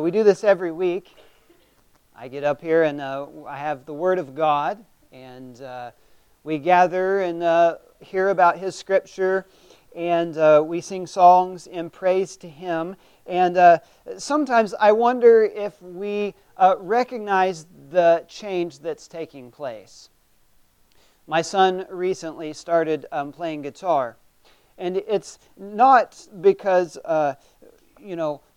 We do this every week. I get up here and I have the Word of God, and we gather and hear about His Scripture, and we sing songs in praise to Him. And sometimes I wonder if we recognize the change that's taking place. My son recently started playing guitar, and it's not because,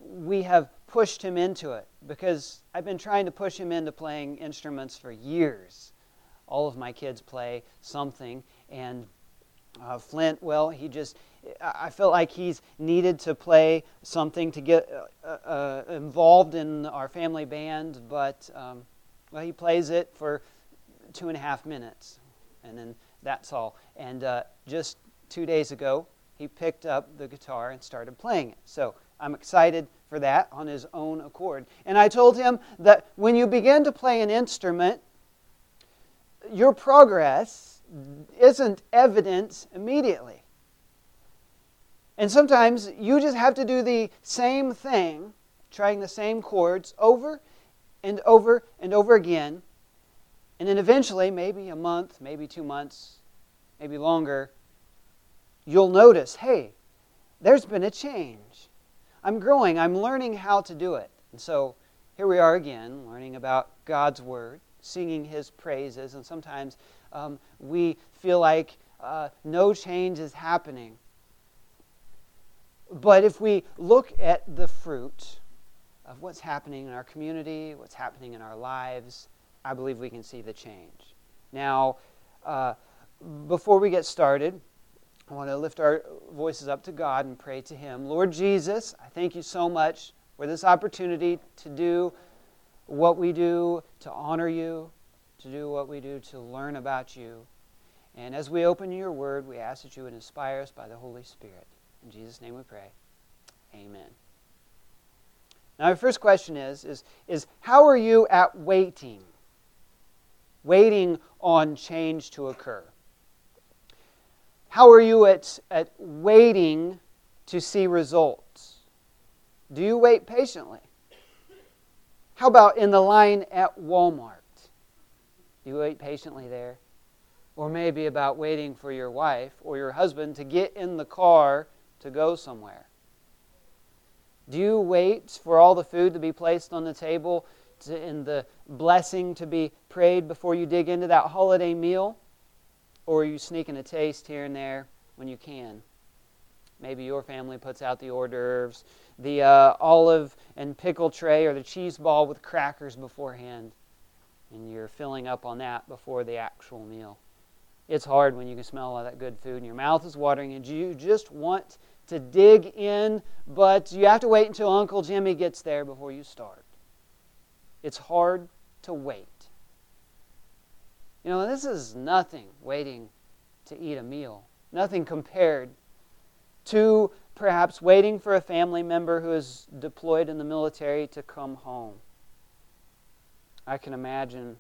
we have pushed him into it, because I've been trying to push him into playing instruments for years. All of my kids play something, and Flint, I feel like he's needed to play something to get involved in our family band, but he plays it for 2.5 minutes, and then that's all. And just 2 days ago, he picked up the guitar and started playing it. So I'm excited for that on his own accord. And I told him that when you begin to play an instrument, your progress isn't evident immediately. And sometimes you just have to do the same thing, trying the same chords over and over and over again. And then eventually, maybe a month, maybe 2 months, maybe longer, you'll notice, hey, there's been a change. I'm growing. I'm learning how to do it. And so here we are again, learning about God's Word, singing His praises, and sometimes we feel like no change is happening. But if we look at the fruit of what's happening in our community, what's happening in our lives, I believe we can see the change. Now, before we get started, I want to lift our voices up to God and pray to Him. Lord Jesus, I thank You so much for this opportunity to do what we do, to honor You, to do what we do, to learn about You. And as we open Your Word, we ask that You would inspire us by the Holy Spirit. In Jesus' name we pray. Amen. Now, our first question is how are you at waiting? Waiting on change to occur. How are you at waiting to see results? Do you wait patiently? How about in the line at Walmart? Do you wait patiently there? Or maybe about waiting for your wife or your husband to get in the car to go somewhere. Do you wait for all the food to be placed on the table and the blessing to be prayed before you dig into that holiday meal? Or are you sneaking a taste here and there when you can? Maybe your family puts out the hors d'oeuvres, the olive and pickle tray, or the cheese ball with crackers beforehand, and you're filling up on that before the actual meal. It's hard when you can smell all that good food and your mouth is watering and you just want to dig in, but you have to wait until Uncle Jimmy gets there before you start. It's hard to wait. This is nothing waiting to eat a meal. Nothing compared to perhaps waiting for a family member who is deployed in the military to come home. I can imagine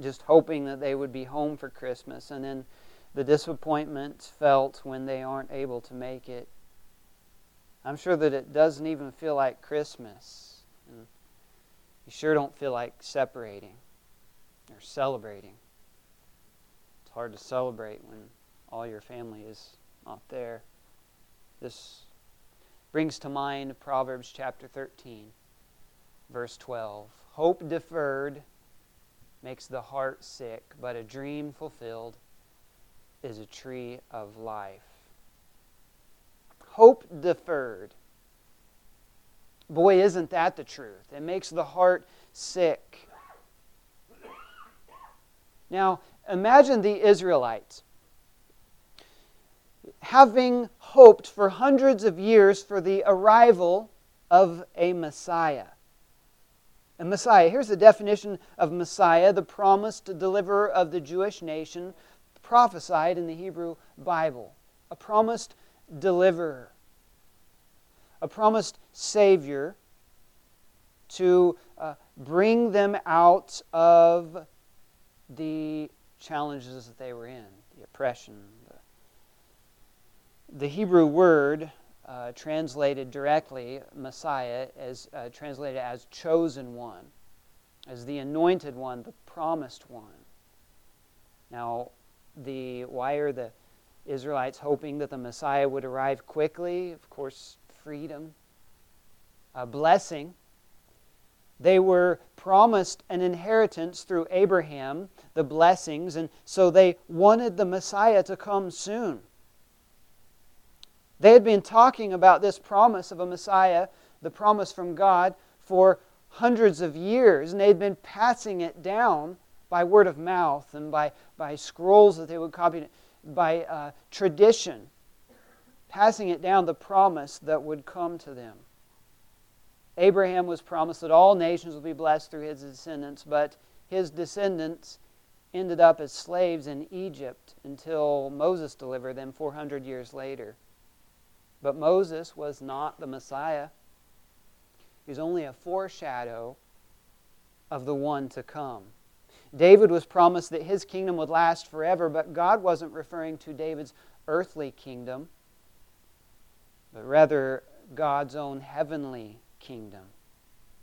just hoping that they would be home for Christmas, and then the disappointment felt when they aren't able to make it. I'm sure that it doesn't even feel like Christmas. And you sure don't feel like separating. Or celebrating. It's hard to celebrate when all your family is not there. This brings to mind Proverbs chapter 13, verse 12. Hope deferred makes the heart sick, but a dream fulfilled is a tree of life. Hope deferred. Boy, isn't that the truth? It makes the heart sick. Now, imagine the Israelites having hoped for hundreds of years for the arrival of a Messiah. A Messiah, here's the definition of Messiah, the promised deliverer of the Jewish nation, prophesied in the Hebrew Bible. A promised deliverer. A promised Savior to bring them out of the challenges that they were in, the oppression. The Hebrew word translated directly, Messiah, is translated as chosen one, as the anointed one, the promised one. Now, why are the Israelites hoping that the Messiah would arrive quickly? Of course, freedom, a blessing. They were promised an inheritance through Abraham, the blessings, and so they wanted the Messiah to come soon. They had been talking about this promise of a Messiah, the promise from God, for hundreds of years, and they had been passing it down by word of mouth and by scrolls that they would copy, by tradition, passing it down, the promise that would come to them. Abraham was promised that all nations would be blessed through his descendants, but his descendants ended up as slaves in Egypt until Moses delivered them 400 years later. But Moses was not the Messiah. He was only a foreshadow of the one to come. David was promised that his kingdom would last forever, but God wasn't referring to David's earthly kingdom, but rather God's own heavenly kingdom.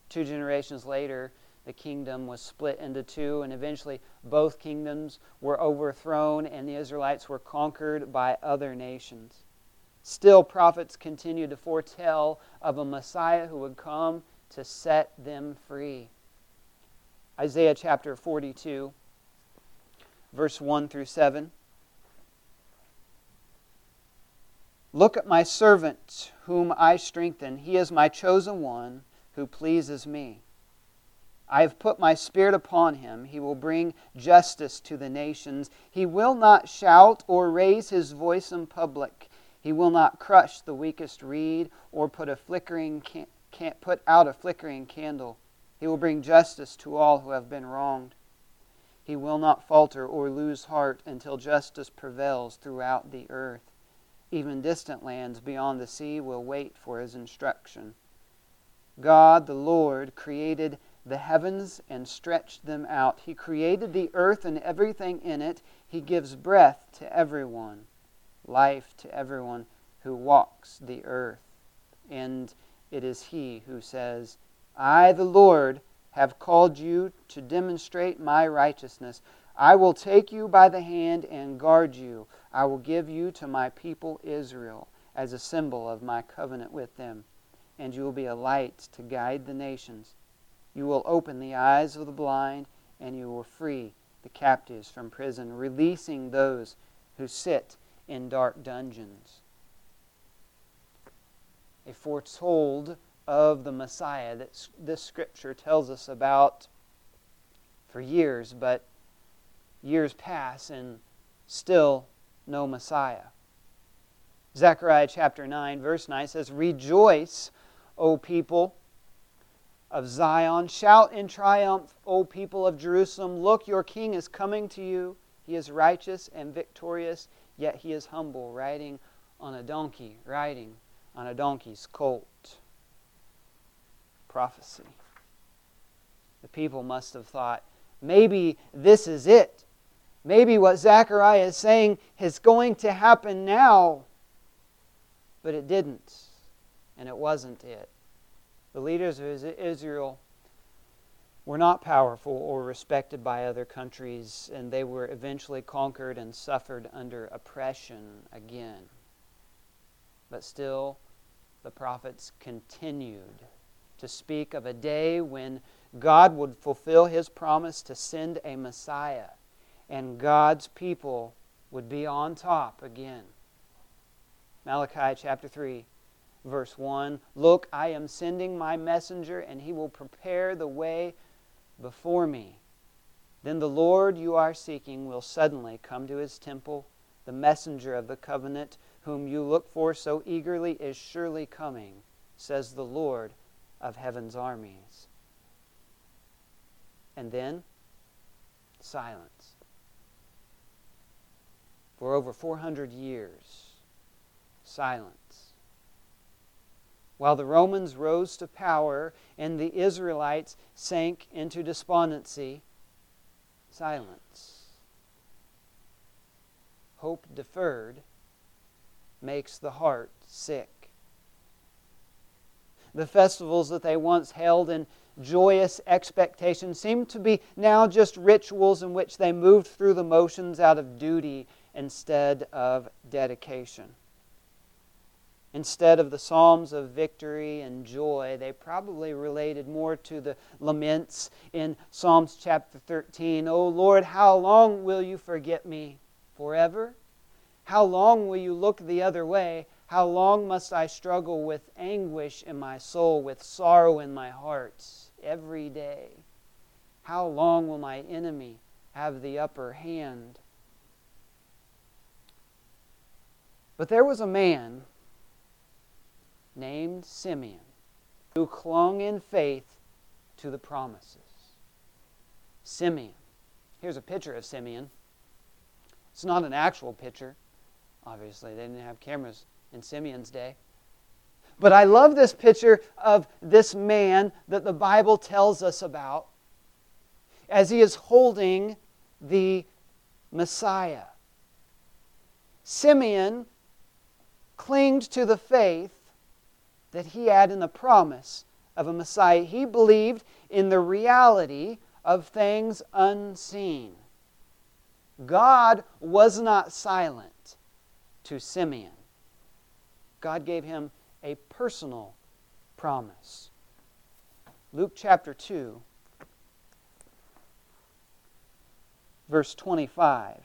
2 generations later, the kingdom was split into 2, and eventually both kingdoms were overthrown and the Israelites were conquered by other nations. Still, prophets continued to foretell of a Messiah who would come to set them free. Isaiah chapter 42, verse 1 through 7. Look at my servant, whom I strengthen. He is my chosen one who pleases me. I have put my spirit upon him. He will bring justice to the nations. He will not shout or raise his voice in public. He will not crush the weakest reed or put out a flickering candle. He will bring justice to all who have been wronged. He will not falter or lose heart until justice prevails throughout the earth. Even distant lands beyond the sea will wait for his instruction. God, the Lord, created the heavens and stretched them out. He created the earth and everything in it. He gives breath to everyone, life to everyone who walks the earth. And it is He who says, I, the Lord, have called you to demonstrate my righteousness. I will take you by the hand and guard you. I will give you to my people Israel as a symbol of my covenant with them, and you will be a light to guide the nations. You will open the eyes of the blind, and you will free the captives from prison, releasing those who sit in dark dungeons. A foretold of the Messiah that this scripture tells us about for years, but years pass and still no Messiah. Zechariah chapter 9, verse 9 says, Rejoice, O people of Zion. Shout in triumph, O people of Jerusalem. Look, your king is coming to you. He is righteous and victorious, yet he is humble, riding on a donkey's colt. Prophecy. The people must have thought, maybe this is it. Maybe what Zechariah is saying is going to happen now. But it didn't, and it wasn't it. The leaders of Israel were not powerful or respected by other countries, and they were eventually conquered and suffered under oppression again. But still, the prophets continued to speak of a day when God would fulfill His promise to send a Messiah, and God's people would be on top again. Malachi chapter 3, verse 1, Look, I am sending my messenger, and he will prepare the way before me. Then the Lord you are seeking will suddenly come to His temple. The messenger of the covenant whom you look for so eagerly is surely coming, says the Lord of heaven's armies. And then, silence. For over 400 years, silence. While the Romans rose to power and the Israelites sank into despondency, silence. Hope deferred makes the heart sick. The festivals that they once held in joyous expectation seem to be now just rituals in which they moved through the motions out of duty instead of dedication. Instead of the psalms of victory and joy, they probably related more to the laments in Psalms chapter 13. O Lord, how long will you forget me? Forever? How long will you look the other way? How long must I struggle with anguish in my soul, with sorrow in my heart every day? How long will my enemy have the upper hand? But there was a man named Simeon who clung in faith to the promises. Simeon. Here's a picture of Simeon. It's not an actual picture. Obviously, they didn't have cameras in Simeon's day. But I love this picture of this man that the Bible tells us about as he is holding the Messiah. Simeon clinged to the faith that he had in the promise of a Messiah. He believed in the reality of things unseen. God was not silent to Simeon. God gave him a personal promise. Luke chapter 2, verse 25.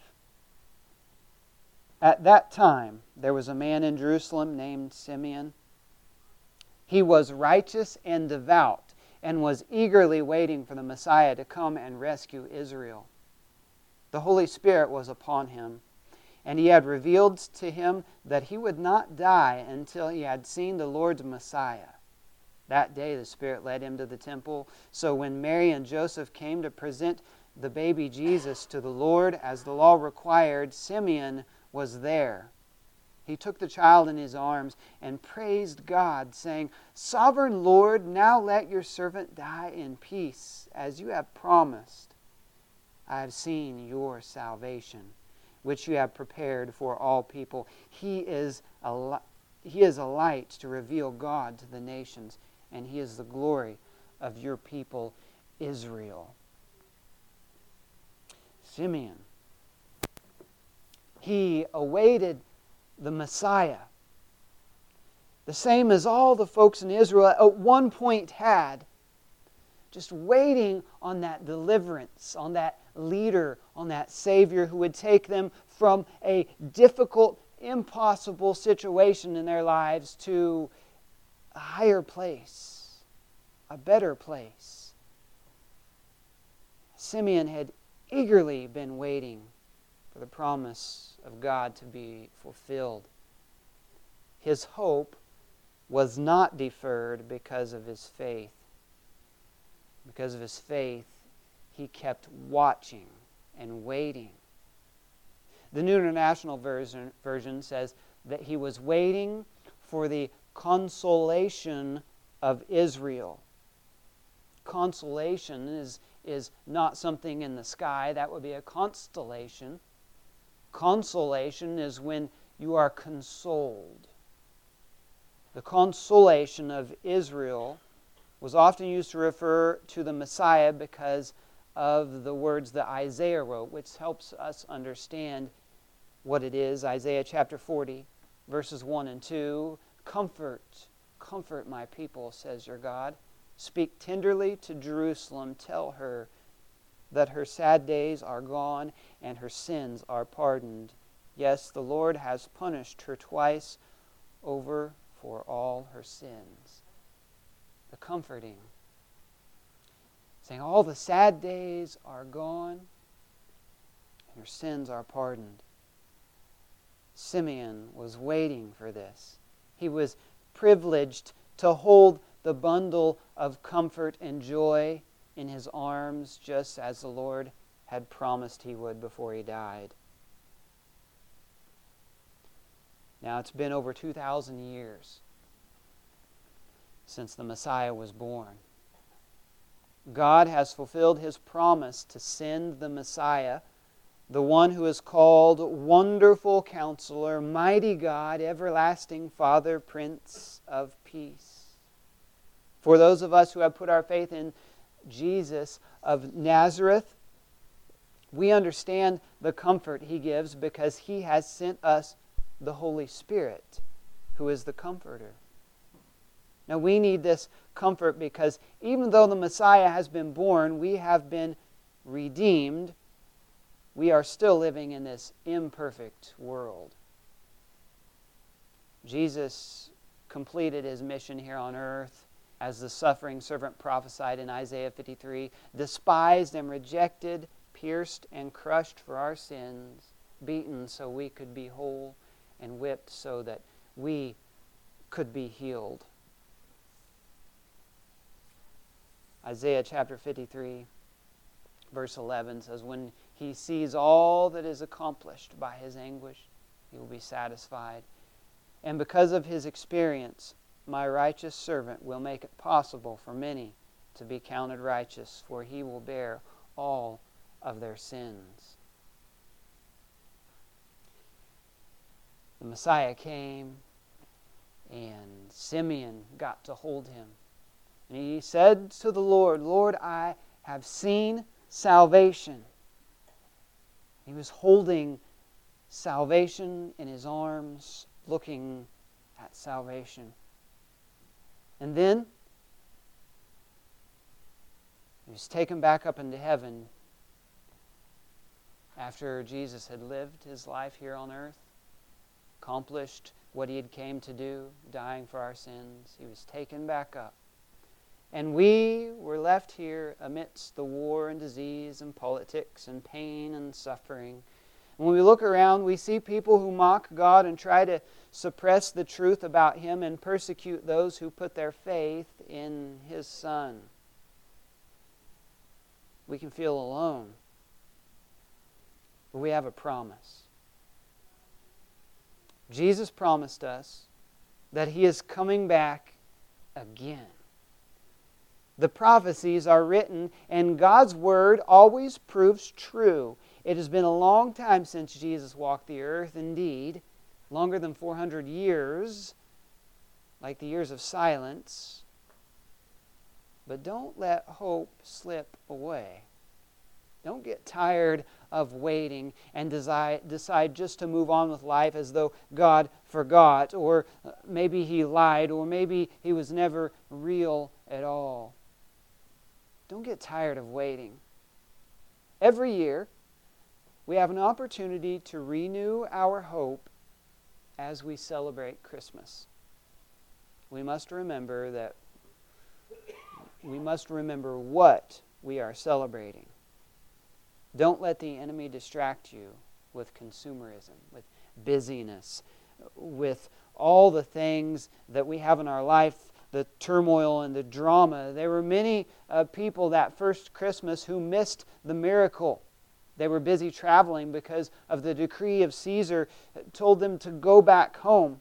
At that time, there was a man in Jerusalem named Simeon. He was righteous and devout and was eagerly waiting for the Messiah to come and rescue Israel. The Holy Spirit was upon him, and he had revealed to him that he would not die until he had seen the Lord's Messiah. That day the Spirit led him to the temple. So when Mary and Joseph came to present the baby Jesus to the Lord, as the law required, Simeon was there. He took the child in his arms and praised God, saying, Sovereign Lord, now let your servant die in peace, as you have promised. I have seen your salvation, which you have prepared for all people. He is a light to reveal God to the nations, and he is the glory of your people, Israel. Simeon. He awaited the Messiah, the same as all the folks in Israel at one point had, just waiting on that deliverance, on that leader, on that Savior who would take them from a difficult, impossible situation in their lives to a higher place, a better place. Simeon had eagerly been waiting for the promise of God to be fulfilled. His hope was not deferred because of his faith. Because of his faith, he kept watching and waiting. The New International Version says that he was waiting for the consolation of Israel. Consolation is not something in the sky. That would be a constellation. Consolation is when you are consoled. The consolation of Israel was often used to refer to the Messiah because of the words that Isaiah wrote, which helps us understand what it is. Isaiah chapter 40, verses 1 and 2. Comfort my people, says your God. Speak tenderly to Jerusalem. Tell her that her sad days are gone and her sins are pardoned. Yes, the Lord has punished her twice over for all her sins. The comforting. Saying all the sad days are gone and her sins are pardoned. Simeon was waiting for this. He was privileged to hold the bundle of comfort and joy in his arms, just as the Lord had promised he would before he died. Now it's been over 2,000 years since the Messiah was born. God has fulfilled his promise to send the Messiah, the one who is called Wonderful Counselor, Mighty God, Everlasting Father, Prince of Peace. For those of us who have put our faith in Jesus of Nazareth, we understand the comfort he gives because he has sent us the Holy Spirit, who is the Comforter. Now we need this comfort because even though the Messiah has been born, we have been redeemed. We are still living in this imperfect world. Jesus completed his mission here on earth as the suffering servant prophesied in Isaiah 53, despised and rejected, pierced and crushed for our sins, beaten so we could be whole, and whipped so that we could be healed. Isaiah chapter 53, verse 11 says, when he sees all that is accomplished by his anguish, he will be satisfied. And because of his experience, my righteous servant will make it possible for many to be counted righteous, for he will bear all of their sins. The Messiah came, and Simeon got to hold him. And he said to the Lord, Lord, I have seen salvation. He was holding salvation in his arms, looking at salvation. And then he was taken back up into heaven after Jesus had lived his life here on earth, accomplished what he had came to do, dying for our sins. He was taken back up. And we were left here amidst the war and disease and politics and pain and suffering. And when we look around, we see people who mock God and try to suppress the truth about him and persecute those who put their faith in his Son. We can feel alone. But we have a promise. Jesus promised us that he is coming back again. The prophecies are written, and God's word always proves true. It has been a long time since Jesus walked the earth, indeed, longer than 400 years, like the years of silence. But don't let hope slip away. Don't get tired of waiting and decide just to move on with life as though God forgot, or maybe he lied, or maybe he was never real at all. Don't get tired of waiting. Every year, we have an opportunity to renew our hope as we celebrate Christmas. We must remember what we are celebrating. Don't let the enemy distract you with consumerism, with busyness, with all the things that we have in our life, the turmoil and the drama. There were many people that first Christmas who missed the miracle. They were busy traveling because of the decree of Caesar that told them to go back home.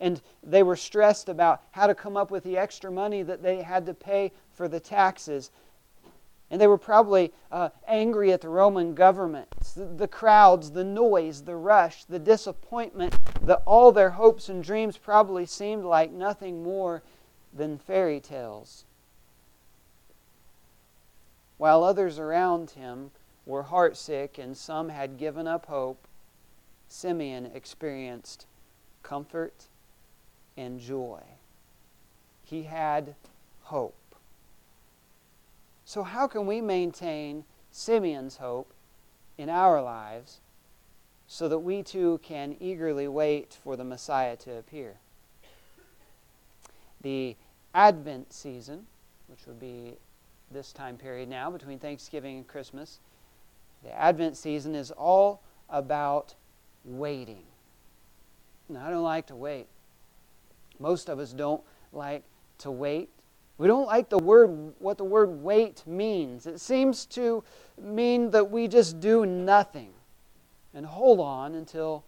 And they were stressed about how to come up with the extra money that they had to pay for the taxes. And they were probably angry at the Roman government. The crowds, the noise, the rush, the disappointment, all their hopes and dreams probably seemed like nothing more than fairy tales. While others around him were heartsick and some had given up hope, Simeon experienced comfort and joy. He had hope. So how can we maintain Simeon's hope in our lives so that we too can eagerly wait for the Messiah to appear? The Advent season, which would be this time period now between Thanksgiving and Christmas, the Advent season is all about waiting. Now, I don't like to wait. Most of us don't like to wait. We don't like what the word wait means. It seems to mean that we just do nothing and hold on until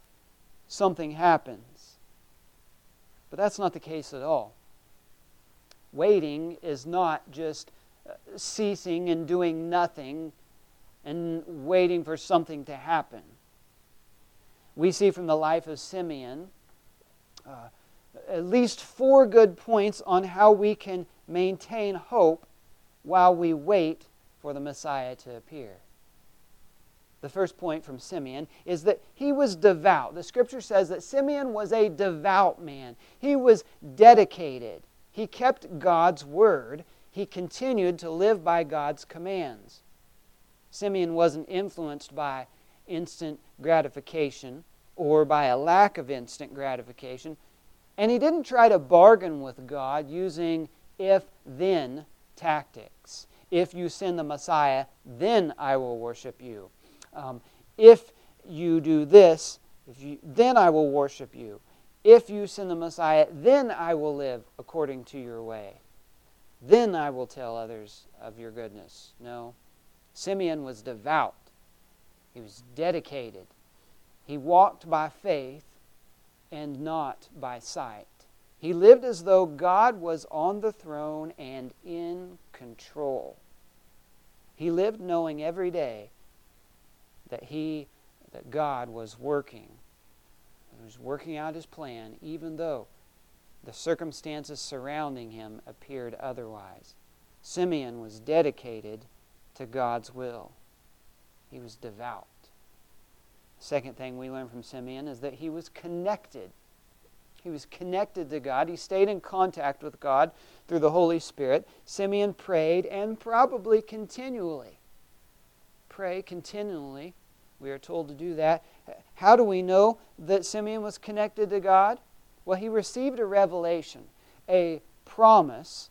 something happens. But that's not the case at all. Waiting is not just ceasing and doing nothing and waiting for something to happen. We see from the life of Simeon at least four good points on how we can maintain hope while we wait for the Messiah to appear. The first point from Simeon is that he was devout. The Scripture says that Simeon was a devout man. He was dedicated. He kept God's word. He continued to live by God's commands. Simeon wasn't influenced by instant gratification or by a lack of instant gratification. And he didn't try to bargain with God using if-then tactics. If you send the Messiah, then I will worship you. If you do this, then I will worship you. If you send the Messiah, then I will live according to your way. Then I will tell others of your goodness. No, Simeon was devout. He was dedicated. He walked by faith and not by sight. He lived as though God was on the throne and in control. He lived knowing every day that God was working. He was working out his plan, even though the circumstances surrounding him appeared otherwise. Simeon was dedicated to God's will. He was devout. The second thing we learn from Simeon is that he was connected. He was connected to God. He stayed in contact with God through the Holy Spirit. Simeon prayed, and probably continually. Pray continually. We are told to do that. How do we know that Simeon was connected to God? Well, he received a revelation, a promise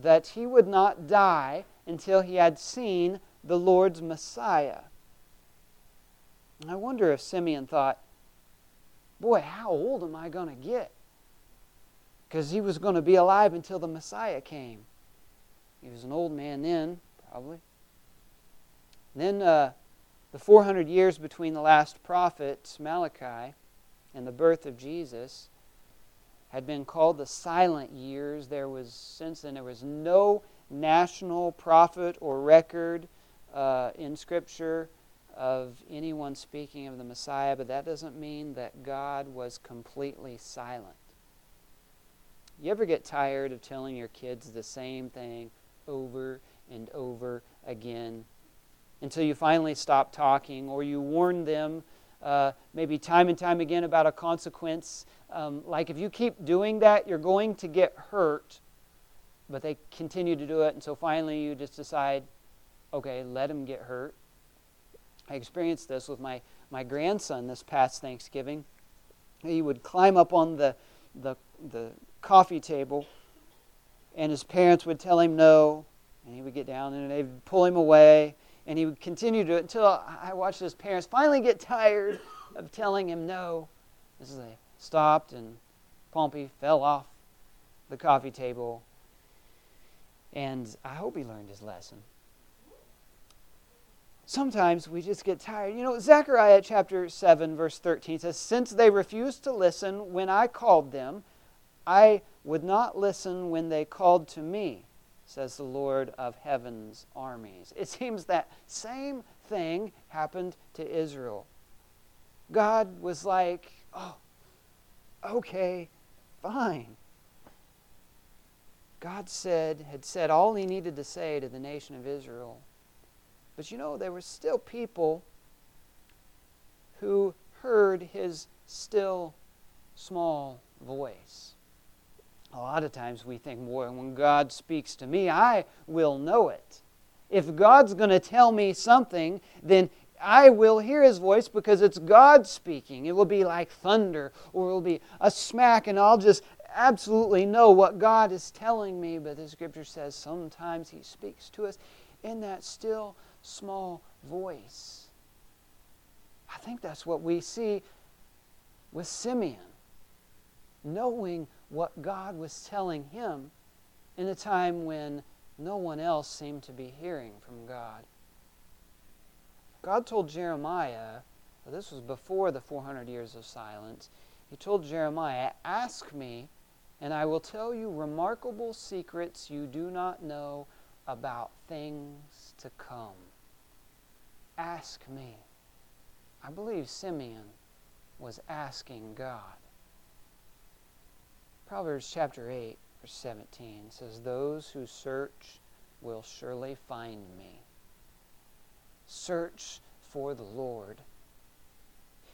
that he would not die until he had seen the Lord's Messiah. And I wonder if Simeon thought, boy, how old am I going to get? Because he was going to be alive until the Messiah came. He was an old man then, probably. And then the 400 years between the last prophet, Malachi, and the birth of Jesus had been called the silent years. Since then, there was no national prophet or record in Scripture of anyone speaking of the Messiah, but that doesn't mean that God was completely silent. You ever get tired of telling your kids the same thing over and over again until you finally stop talking, or you warn them maybe time and time again about a consequence? Like if you keep doing that, you're going to get hurt, but they continue to do it, and so finally you just decide, okay, let them get hurt. I experienced this with my grandson this past Thanksgiving. He would climb up on the coffee table, and his parents would tell him no, and he would get down, and they'd pull him away, and he would continue to do it until I watched his parents finally get tired of telling him no. This is a stopped, and Pompey fell off the coffee table, and I hope he learned his lesson. Sometimes we just get tired. You know, Zechariah chapter 7, verse 13 says, "Since they refused to listen when I called them, I would not listen when they called to me, says the Lord of heaven's armies." It seems that same thing happened to Israel. God was like, oh, okay, fine. God had said all he needed to say to the nation of Israel. But you know, there were still people who heard his still small voice. A lot of times we think, boy, when God speaks to me, I will know it. If God's going to tell me something, then I will hear his voice because it's God speaking. It will be like thunder, or it will be a smack, and I'll just absolutely know what God is telling me. But the Scripture says sometimes he speaks to us in that still small voice. I think that's what we see with Simeon, knowing what God was telling him in a time when no one else seemed to be hearing from God. God told Jeremiah, well, this was before the 400 years of silence, he told Jeremiah, "Ask me, and I will tell you remarkable secrets you do not know about things to come." Ask me. I believe Simeon was asking God. Proverbs chapter 8, verse 17 says, "Those who search will surely find me." Search for the Lord.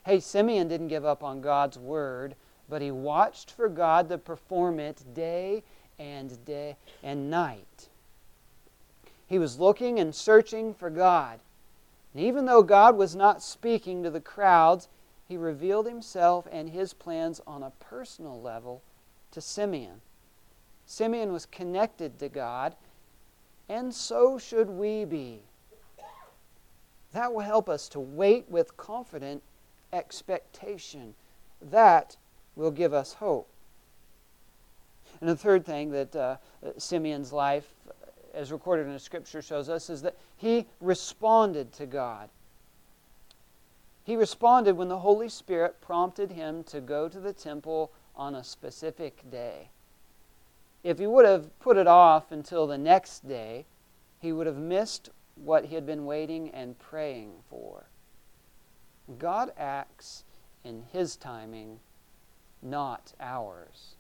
Hey, Simeon didn't give up on God's word, but he watched for God to perform it day and night. He was looking and searching for God. And even though God was not speaking to the crowds, he revealed himself and his plans on a personal level to Simeon. Simeon was connected to God, and so should we be. That will help us to wait with confident expectation. That will give us hope. And the third thing that Simeon's life, as recorded in the Scripture, shows us is that he responded to God. He responded when the Holy Spirit prompted him to go to the temple on a specific day. If he would have put it off until the next day, he would have missed what he had been waiting and praying for. God acts in His timing, not ours.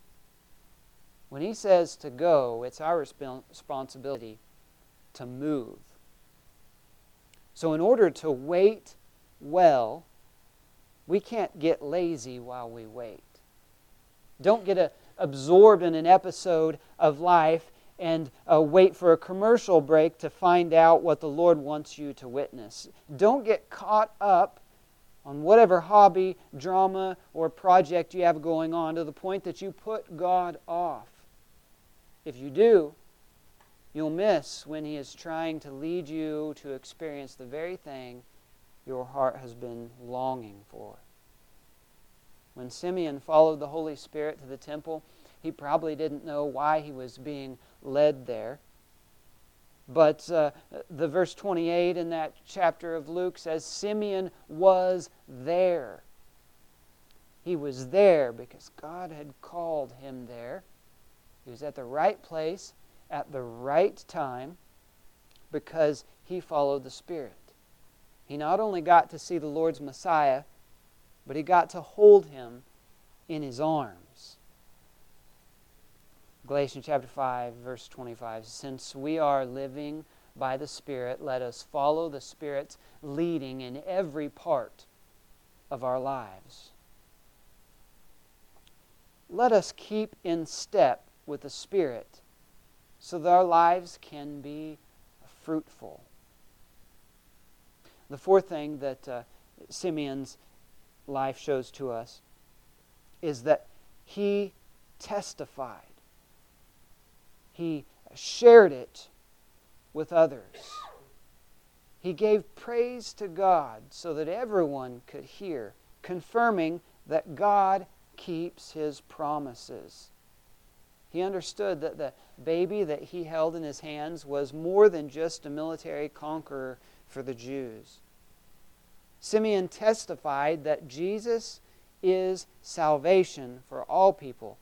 When He says to go, it's our responsibility to move. So in order to wait well, we can't get lazy while we wait. Don't get absorbed in an episode of life and wait for a commercial break to find out what the Lord wants you to witness. Don't get caught up on whatever hobby, drama, or project you have going on to the point that you put God off. If you do, you'll miss when He is trying to lead you to experience the very thing your heart has been longing for. When Simeon followed the Holy Spirit to the temple, he probably didn't know why he was being led there. But the verse 28 in that chapter of Luke says, Simeon was there. He was there because God had called him there. He was at the right place at the right time because he followed the Spirit. He not only got to see the Lord's Messiah, but he got to hold Him in His arms. Galatians chapter 5, verse 25, "Since we are living by the Spirit, let us follow the Spirit's leading in every part of our lives." Let us keep in step with the Spirit so that our lives can be fruitful. The fourth thing that Simeon's life shows to us is that he testified. He shared it with others. He gave praise to God so that everyone could hear, confirming that God keeps His promises. He understood that the baby that he held in his hands was more than just a military conqueror for the Jews. Simeon testified that Jesus is salvation for all people,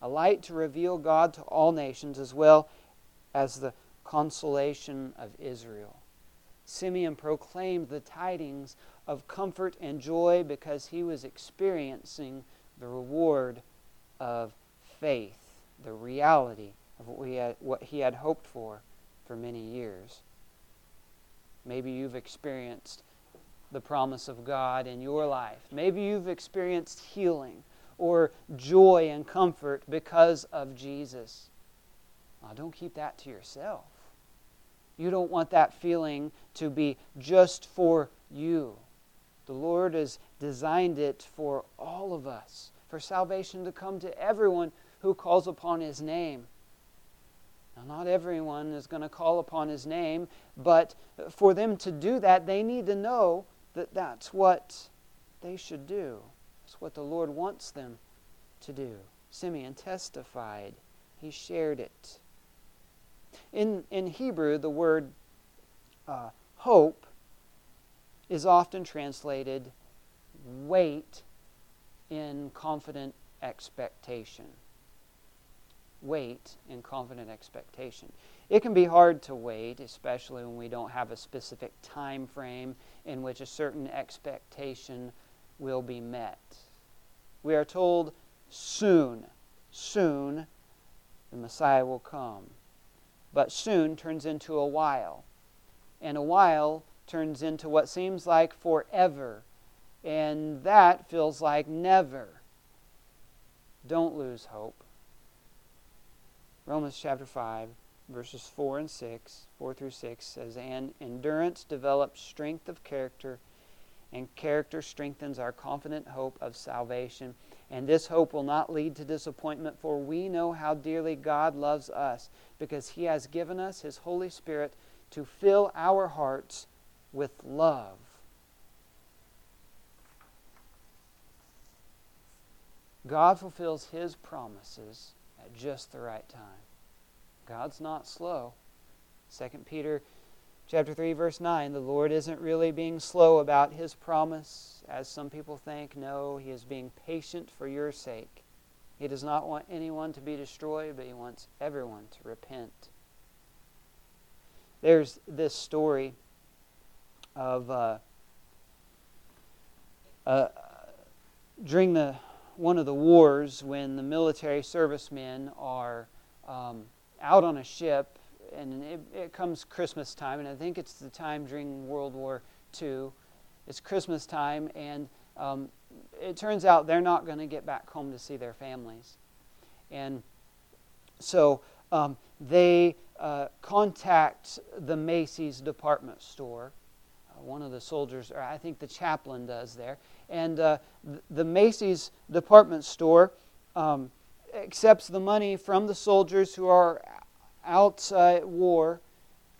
a light to reveal God to all nations, as well as the consolation of Israel. Simeon proclaimed the tidings of comfort and joy because he was experiencing the reward of faith, the reality of what he had hoped for many years. Maybe you've experienced the promise of God in your life. Maybe you've experienced healing or joy and comfort because of Jesus. Now, don't keep that to yourself. You don't want that feeling to be just for you. The Lord has designed it for all of us, for salvation to come to everyone who calls upon His name. Now, not everyone is going to call upon His name, but for them to do that, they need to know that that's what they should do. It's what the Lord wants them to do. Simeon testified. He shared it. In Hebrew, the word hope is often translated wait in confident expectation. Wait in confident expectation. It can be hard to wait, especially when we don't have a specific time frame in which a certain expectation will be met. We are told soon soon the Messiah will come. But soon turns into a while. And a while turns into what seems like forever. And that feels like never. Don't lose hope. Romans chapter 5, verses 4 through 6 says, "And endurance develops strength of character, and character strengthens our confident hope of salvation. And this hope will not lead to disappointment, for we know how dearly God loves us, because He has given us His Holy Spirit to fill our hearts with love." God fulfills His promises at just the right time. God's not slow. 2 Peter chapter 3, verse 9, the Lord isn't really being slow about His promise, as some people think. No, He is being patient for your sake. He does not want anyone to be destroyed, but He wants everyone to repent. There's this story of during one of the wars, when the military servicemen are out on a ship, and it comes Christmas time, and I think it's the time during World War II. It's Christmas time, and it turns out they're not going to get back home to see their families. And so they contact the Macy's department store. One of the soldiers, or I think the chaplain does there. And the Macy's department store accepts the money from the soldiers who are out at war,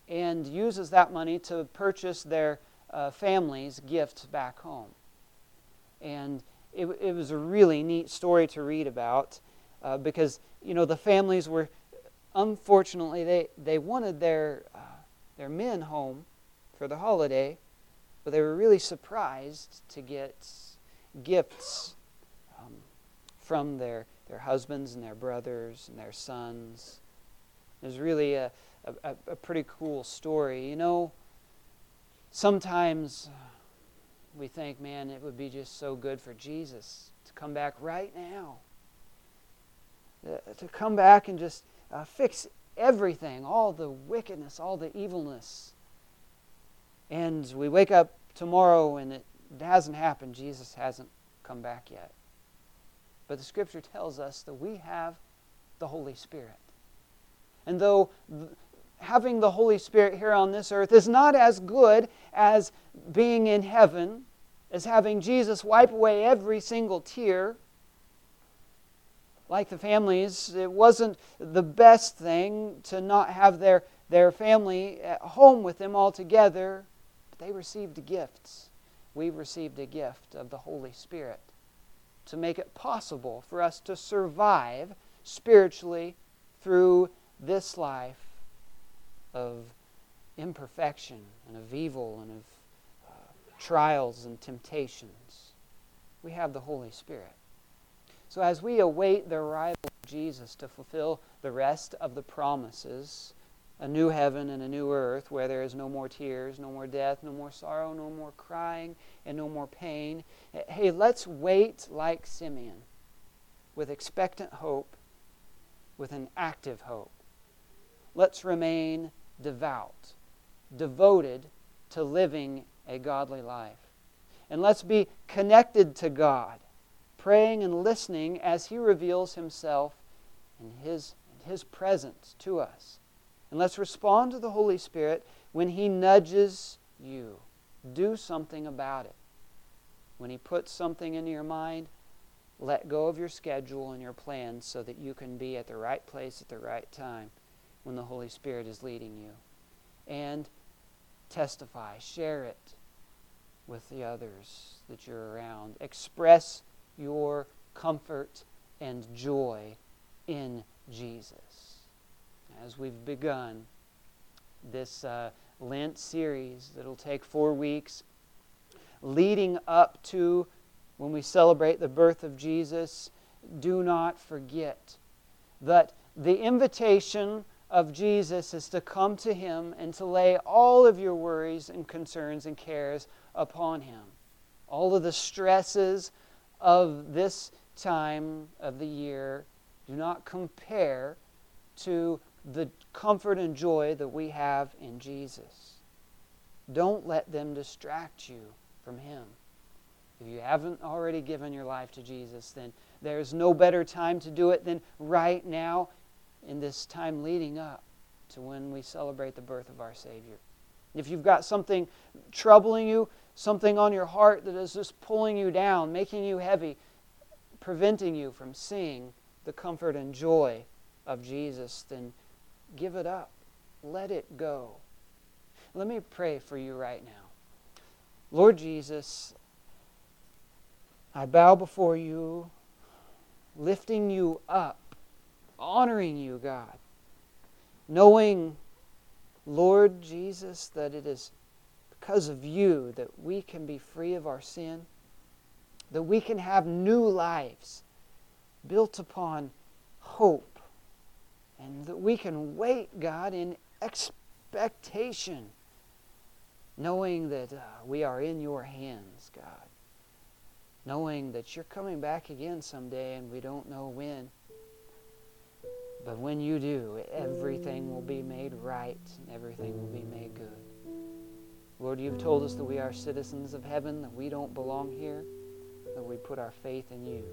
and uses that money to purchase their families' gifts back home. And it was a really neat story to read about, because, you know, the families were, unfortunately, they wanted their men home for the holiday, but they were really surprised to get gifts from their husbands and their brothers and their sons. It was really a pretty cool story. You know, sometimes we think, man, it would be just so good for Jesus to come back right now, to come back and just fix everything, all the wickedness, all the evilness. And we wake up tomorrow and it hasn't happened. Jesus hasn't come back yet. But the Scripture tells us that we have the Holy Spirit. And though having the Holy Spirit here on this earth is not as good as being in heaven, as having Jesus wipe away every single tear, like the families, it wasn't the best thing to not have their family at home with them all together, but they received gifts. We've received a gift of the Holy Spirit to make it possible for us to survive spiritually through this life of imperfection and of evil and of trials and temptations. We have the Holy Spirit. So as we await the arrival of Jesus to fulfill the rest of the promises, a new heaven and a new earth where there is no more tears, no more death, no more sorrow, no more crying, and no more pain. Hey, let's wait like Simeon, with expectant hope, with an active hope. Let's remain devout, devoted to living a godly life. And let's be connected to God, praying and listening as He reveals Himself and His presence to us. And let's respond to the Holy Spirit when He nudges you. Do something about it. When He puts something into your mind, let go of your schedule and your plans so that you can be at the right place at the right time when the Holy Spirit is leading you. And testify, share it with the others that you're around. Express your comfort and joy in Jesus. As we've begun this Lent series that'll take 4 weeks, leading up to when we celebrate the birth of Jesus, do not forget that the invitation of Jesus is to come to Him and to lay all of your worries and concerns and cares upon Him. All of the stresses of this time of the year do not compare to the comfort and joy that we have in Jesus. Don't let them distract you from Him. If you haven't already given your life to Jesus, then there's no better time to do it than right now in this time leading up to when we celebrate the birth of our Savior. If you've got something troubling you, something on your heart that is just pulling you down, making you heavy, preventing you from seeing the comfort and joy of Jesus, then give it up. Let it go. Let me pray for you right now. Lord Jesus, I bow before you, lifting you up, honoring you, God, knowing, Lord Jesus, that it is because of you that we can be free of our sin, that we can have new lives built upon hope, and that we can wait, God, in expectation, knowing that we are in your hands, God, knowing that you're coming back again someday and we don't know when. But when you do, everything will be made right and everything will be made good. Lord, you've told us that we are citizens of heaven, that we don't belong here, that we put our faith in you,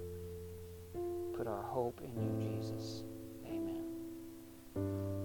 put our hope in you, Jesus. Amen.